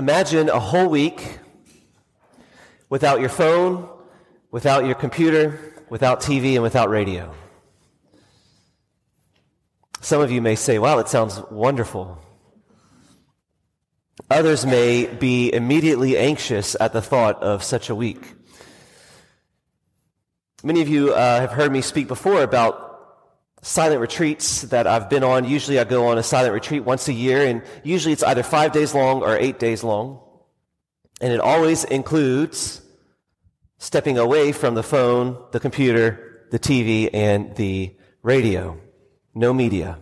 Imagine a whole week without your phone, without your computer, without TV, and without radio. Some of you may say, wow, it sounds wonderful. Others may be immediately anxious at the thought of such a week. Many of you have heard me speak before about silent retreats that I've been on. Usually I go on a silent retreat once a year, and usually it's either 5 days long or 8 days long. And it always includes stepping away from the phone, the computer, the TV, and the radio. No media.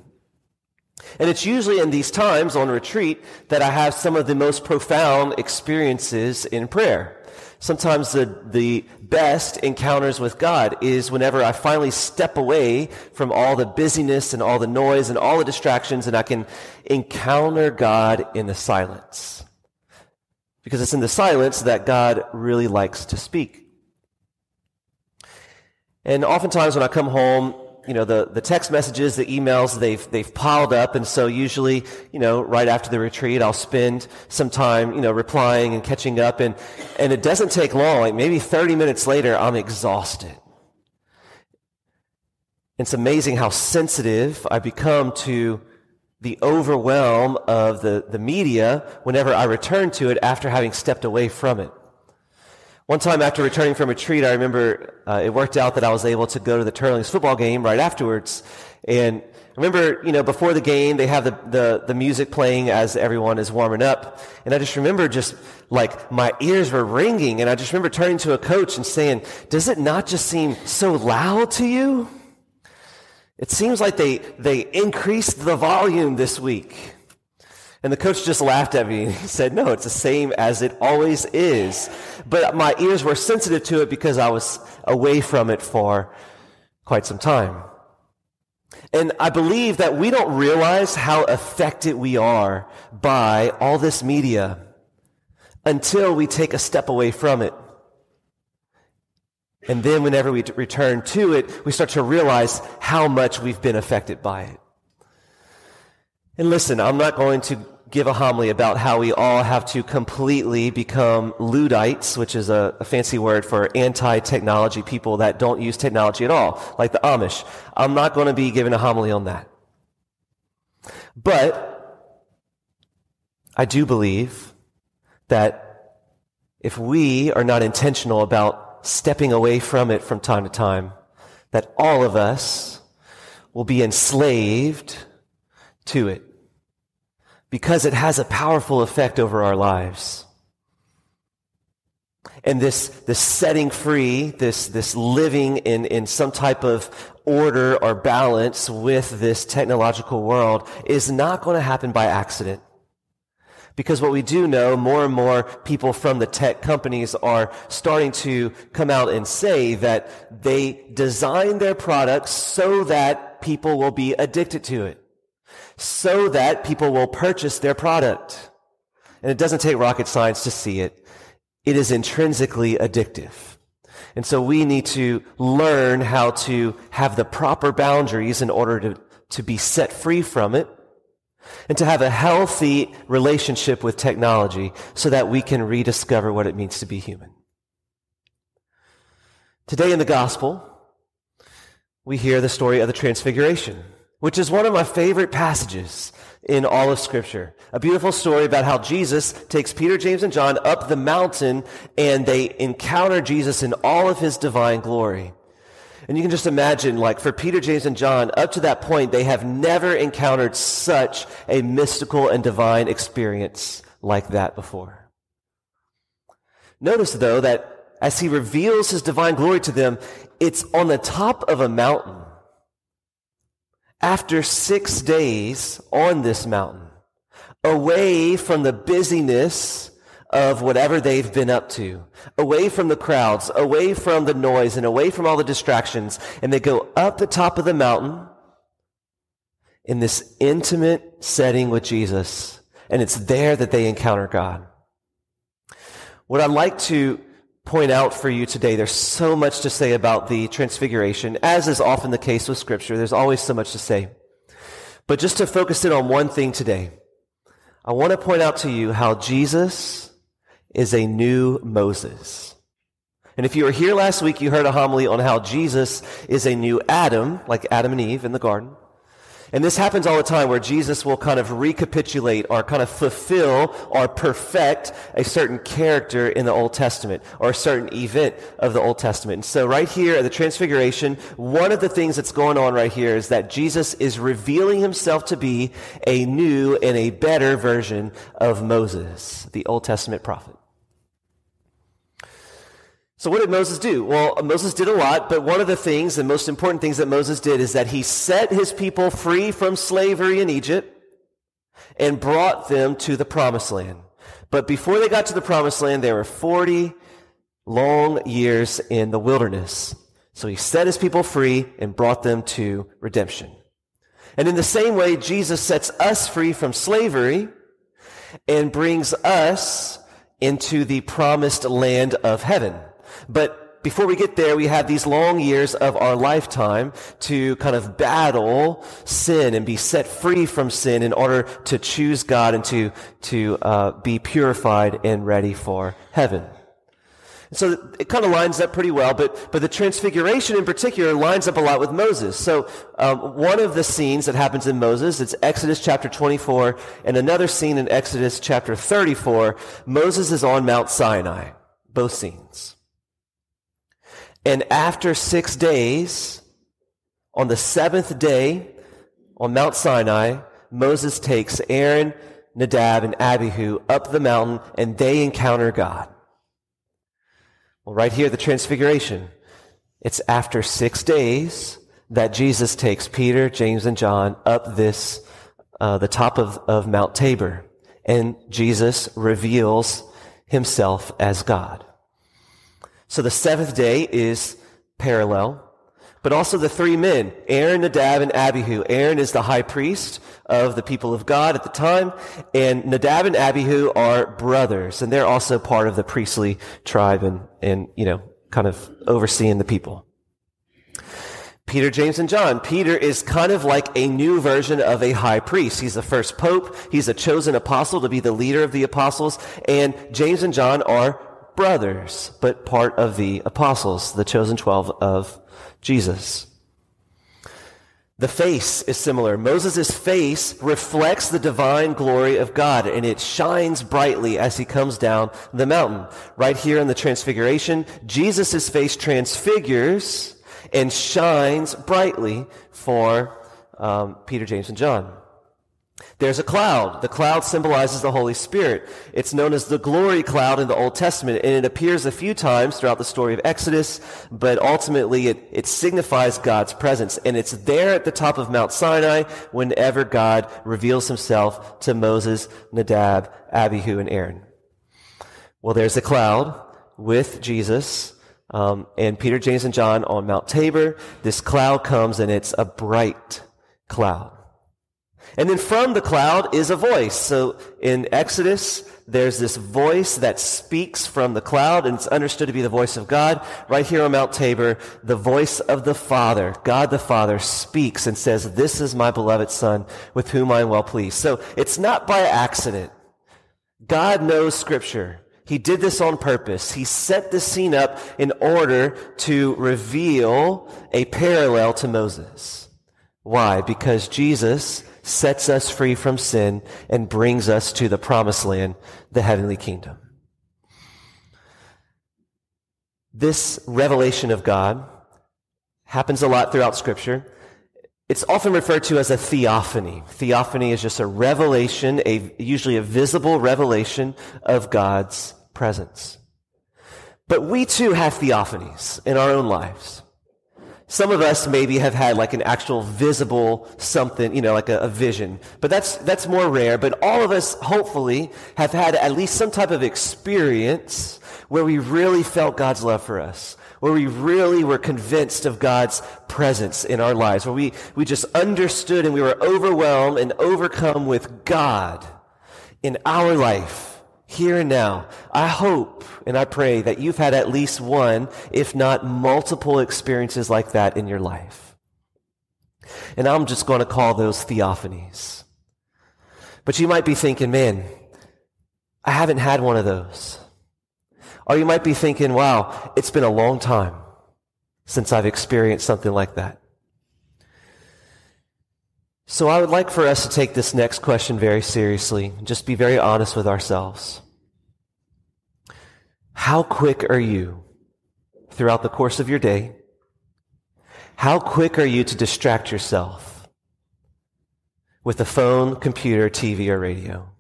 And it's usually in these times on retreat that I have some of the most profound experiences in prayer. Sometimes the best encounters with God is whenever I finally step away from all the busyness and all the noise and all the distractions, and I can encounter God in the silence. Because it's in the silence that God really likes to speak. And oftentimes when I come home, you know, the text messages, the emails, they've piled up, and so usually, you know, right after the retreat, I'll spend some time, you know, replying and catching up, and it doesn't take long. Like maybe 30 minutes later, I'm exhausted. It's amazing how sensitive I become to the overwhelm of the media whenever I return to it after having stepped away from it. One time after returning from retreat, I remember it worked out that I was able to go to the Turlings football game right afterwards. And I remember, you know, before the game, they have the music playing as everyone is warming up. And I just remember just like my ears were ringing. And I just remember turning to a coach and saying, does it not just seem so loud to you? It seems like they increased the volume this week. And the coach just laughed at me and he said, no, it's the same as it always is. But my ears were sensitive to it because I was away from it for quite some time. And I believe that we don't realize how affected we are by all this media until we take a step away from it. And then whenever we return to it, we start to realize how much we've been affected by it. And listen, I'm not going to give a homily about how we all have to completely become Luddites, which is a fancy word for anti-technology people that don't use technology at all, like the Amish. I'm not going to be giving a homily on that. But I do believe that if we are not intentional about stepping away from it from time to time, that all of us will be enslaved to it, because it has a powerful effect over our lives. And this setting free, this living in some type of order or balance with this technological world is not going to happen by accident. Because what we do know, more and more people from the tech companies are starting to come out and say that they design their products so that people will be addicted to it, so that people will purchase their product. And it doesn't take rocket science to see it. It is intrinsically addictive. And so we need to learn how to have the proper boundaries in order to be set free from it and to have a healthy relationship with technology so that we can rediscover what it means to be human. Today in the gospel, we hear the story of the Transfiguration, which is one of my favorite passages in all of Scripture. A beautiful story about how Jesus takes Peter, James, and John up the mountain, and they encounter Jesus in all of his divine glory. And you can just imagine, like, for Peter, James, and John, up to that point, they have never encountered such a mystical and divine experience like that before. Notice, though, that as he reveals his divine glory to them, it's on the top of a mountain. After 6 days on this mountain, away from the busyness of whatever they've been up to, away from the crowds, away from the noise, and away from all the distractions, and they go up the top of the mountain in this intimate setting with Jesus, and it's there that they encounter God. What I'd like to point out for you today, there's so much to say about the Transfiguration, as is often the case with Scripture. There's always so much to say. But just to focus in on one thing today, I I want to point out to you how Jesus is a new Moses. And if you were here last week, you heard a homily on how Jesus is a new Adam, like Adam and Eve in the garden. And this happens all the time where Jesus will kind of recapitulate or kind of fulfill or perfect a certain character in the Old Testament or a certain event of the Old Testament. And so right here at the Transfiguration, one of the things that's going on right here is that Jesus is revealing himself to be a new and a better version of Moses, the Old Testament prophet. So what did Moses do? Well, Moses did a lot, but one of the things, the most important things that Moses did is that he set his people free from slavery in Egypt and brought them to the Promised Land. But before they got to the Promised Land, there were 40 long years in the wilderness. So he set his people free and brought them to redemption. And in the same way, Jesus sets us free from slavery and brings us into the promised land of heaven. But before we get there, we have these long years of our lifetime to kind of battle sin and be set free from sin in order to choose God and to be purified and ready for heaven. So it kind of lines up pretty well, but the Transfiguration in particular lines up a lot with Moses. So one of the scenes that happens in Moses, it's Exodus chapter 24, and another scene in Exodus chapter 34, Moses is on Mount Sinai, both scenes. And after 6 days, on the seventh day on Mount Sinai, Moses takes Aaron, Nadab, and Abihu up the mountain, and they encounter God. Well, right here, the Transfiguration, it's after 6 days that Jesus takes Peter, James, and John up this, the top of Mount Tabor, and Jesus reveals himself as God. So the seventh day is parallel, but also the three men, Aaron, Nadab, and Abihu. Aaron is the high priest of the people of God at the time, and Nadab and Abihu are brothers, and they're also part of the priestly tribe and you know, kind of overseeing the people. Peter, James, and John. Peter is kind of like a new version of a high priest. He's the first pope. He's a chosen apostle to be the leader of the apostles, and James and John are brothers, but part of the apostles, the chosen 12 of Jesus. The face is similar. Moses' face reflects the divine glory of God, and it shines brightly as he comes down the mountain. Right here in the Transfiguration, Jesus' face transfigures and shines brightly for Peter, James, and John. There's a cloud. The cloud symbolizes the Holy Spirit. It's known as the glory cloud in the Old Testament, and it appears a few times throughout the story of Exodus, but ultimately it signifies God's presence, and it's there at the top of Mount Sinai whenever God reveals himself to Moses, Nadab, Abihu, and Aaron. Well, there's a cloud with Jesus and Peter, James, and John on Mount Tabor. This cloud comes, and it's a bright cloud. And then from the cloud is a voice. So in Exodus, there's this voice that speaks from the cloud, and it's understood to be the voice of God. Right here on Mount Tabor, the voice of the Father, God the Father, speaks and says, "This is my beloved Son, with whom I am well pleased." So it's not by accident. God knows Scripture. He did this on purpose. He set this scene up in order to reveal a parallel to Moses. Why? Because Jesus sets us free from sin and brings us to the promised land, the heavenly kingdom. This revelation of God happens a lot throughout Scripture. It's often referred to as a theophany. Theophany is just a revelation, usually a visible revelation of God's presence. But we too have theophanies in our own lives. Some of us maybe have had like an actual visible something, you know, like a vision. But that's more rare. But all of us, hopefully, have had at least some type of experience where we really felt God's love for us, where we really were convinced of God's presence in our lives, where we just understood and we were overwhelmed and overcome with God in our life. Here and now, I hope and I pray that you've had at least one, if not multiple experiences like that in your life. And I'm just going to call those theophanies. But you might be thinking, man, I haven't had one of those. Or you might be thinking, wow, it's been a long time since I've experienced something like that. So I would like for us to take this next question very seriously and just be very honest with ourselves. How quick are you throughout the course of your day? How quick are you to distract yourself with a phone, computer, TV, or radio?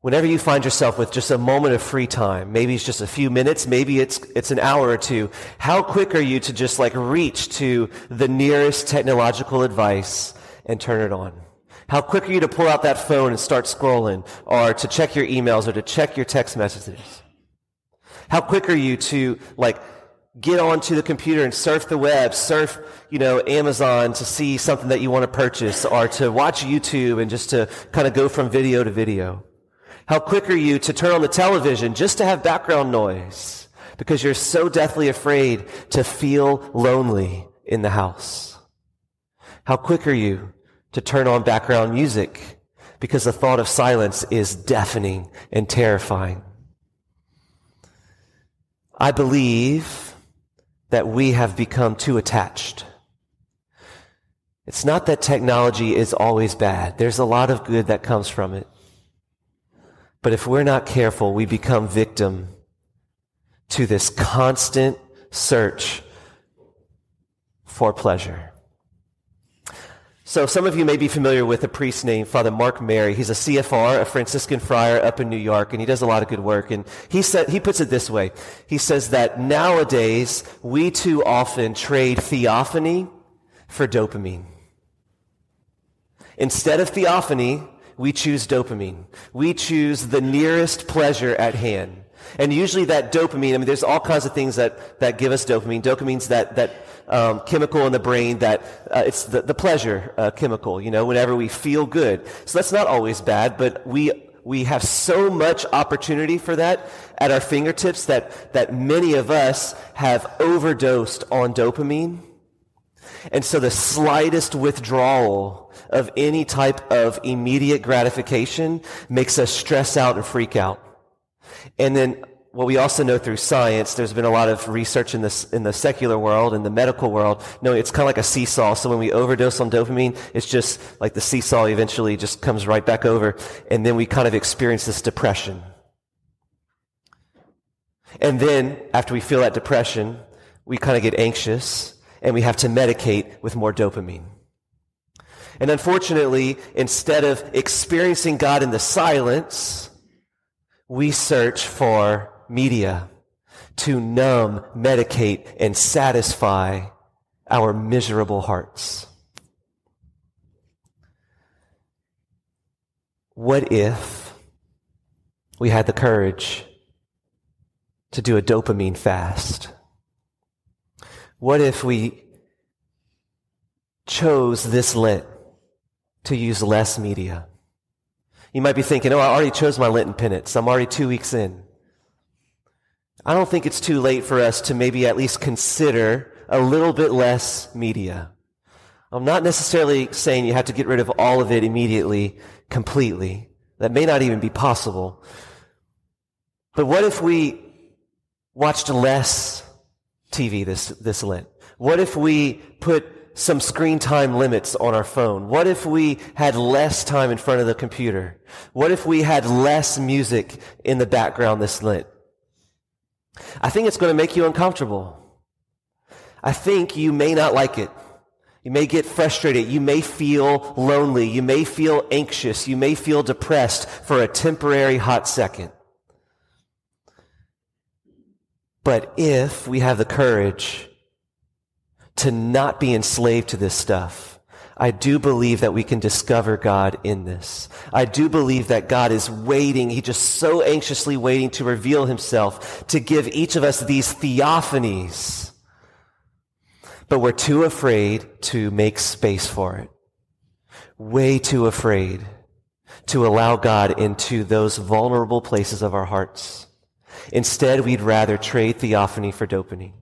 Whenever you find yourself with just a moment of free time, maybe it's just a few minutes, maybe it's an hour or two, how quick are you to just like reach to the nearest technological device and turn it on? How quick are you to pull out that phone and start scrolling, or to check your emails, or to check your text messages? How quick are you to like get onto the computer and surf the web, surf, Amazon to see something that you want to purchase, or to watch YouTube and just to kind of go from video to video? How quick are you to turn on the television just to have background noise because you're so deathly afraid to feel lonely in the house? How quick are you to turn on background music because the thought of silence is deafening and terrifying? I believe that we have become too attached. It's not that technology is always bad. There's a lot of good that comes from it. But if we're not careful, we become victim to this constant search for pleasure. So some of you may be familiar with a priest named Father Mark Mary. He's a CFR, a Franciscan friar up in New York, and he does a lot of good work. And he puts it this way. He says that nowadays, we too often trade theophany for dopamine. Instead of theophany, we choose dopamine. We choose the nearest pleasure at hand. And usually that dopamine, there's all kinds of things that give us dopamine. Dopamine's that chemical in the brain it's the pleasure chemical, whenever we feel good. So that's not always bad, but we have so much opportunity for that at our fingertips that many of us have overdosed on dopamine. And so the slightest withdrawal of any type of immediate gratification makes us stress out and freak out. And then what we also know through science, there's been a lot of research in the secular world, in the medical world. No, it's kind of like a seesaw. So when we overdose on dopamine, it's just like the seesaw eventually just comes right back over. And then we kind of experience this depression. And then after we feel that depression, we kind of get anxious. And we have to medicate with more dopamine. And unfortunately, instead of experiencing God in the silence, we search for media to numb, medicate, and satisfy our miserable hearts. What if we had the courage to do a dopamine fast? What if we chose this Lent to use less media? You might be thinking, I already chose my Lenten penance. I'm already 2 weeks in. I don't think it's too late for us to maybe at least consider a little bit less media. I'm not necessarily saying you have to get rid of all of it immediately, completely. That may not even be possible. But what if we watched less TV this Lent? What if we put some screen time limits on our phone? What if we had less time in front of the computer? What if we had less music in the background this Lent? I think it's going to make you uncomfortable. I think you may not like it. You may get frustrated. You may feel lonely. You may feel anxious. You may feel depressed for a temporary hot second. But if we have the courage to not be enslaved to this stuff, I do believe that we can discover God in this. I do believe that God is waiting. He just so anxiously waiting to reveal himself, to give each of us these theophanies. But we're too afraid to make space for it. Way too afraid to allow God into those vulnerable places of our hearts. Instead, we'd rather trade theophany for dopamine.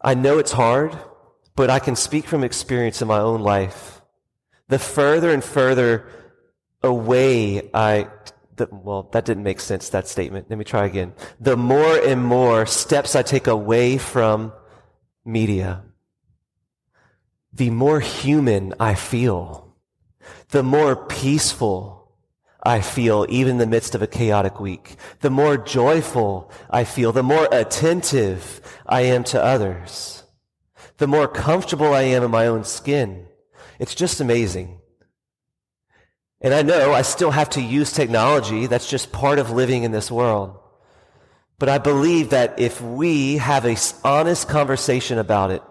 I know it's hard, But I can speak from experience in my own life. The further and further away that didn't make sense, that statement. Let me try again. The more and more steps I take away from media, the more human I feel, the more peaceful I feel, even in the midst of a chaotic week, the more joyful I feel, the more attentive I am to others, the more comfortable I am in my own skin. It's just amazing. And I know I still have to use technology. That's just part of living in this world. But I believe that if we have an honest conversation about it,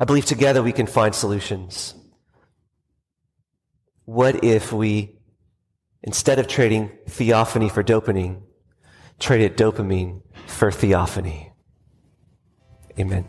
I believe together we can find solutions. What if we, instead of trading theophany for dopamine, traded dopamine for theophany? Amen.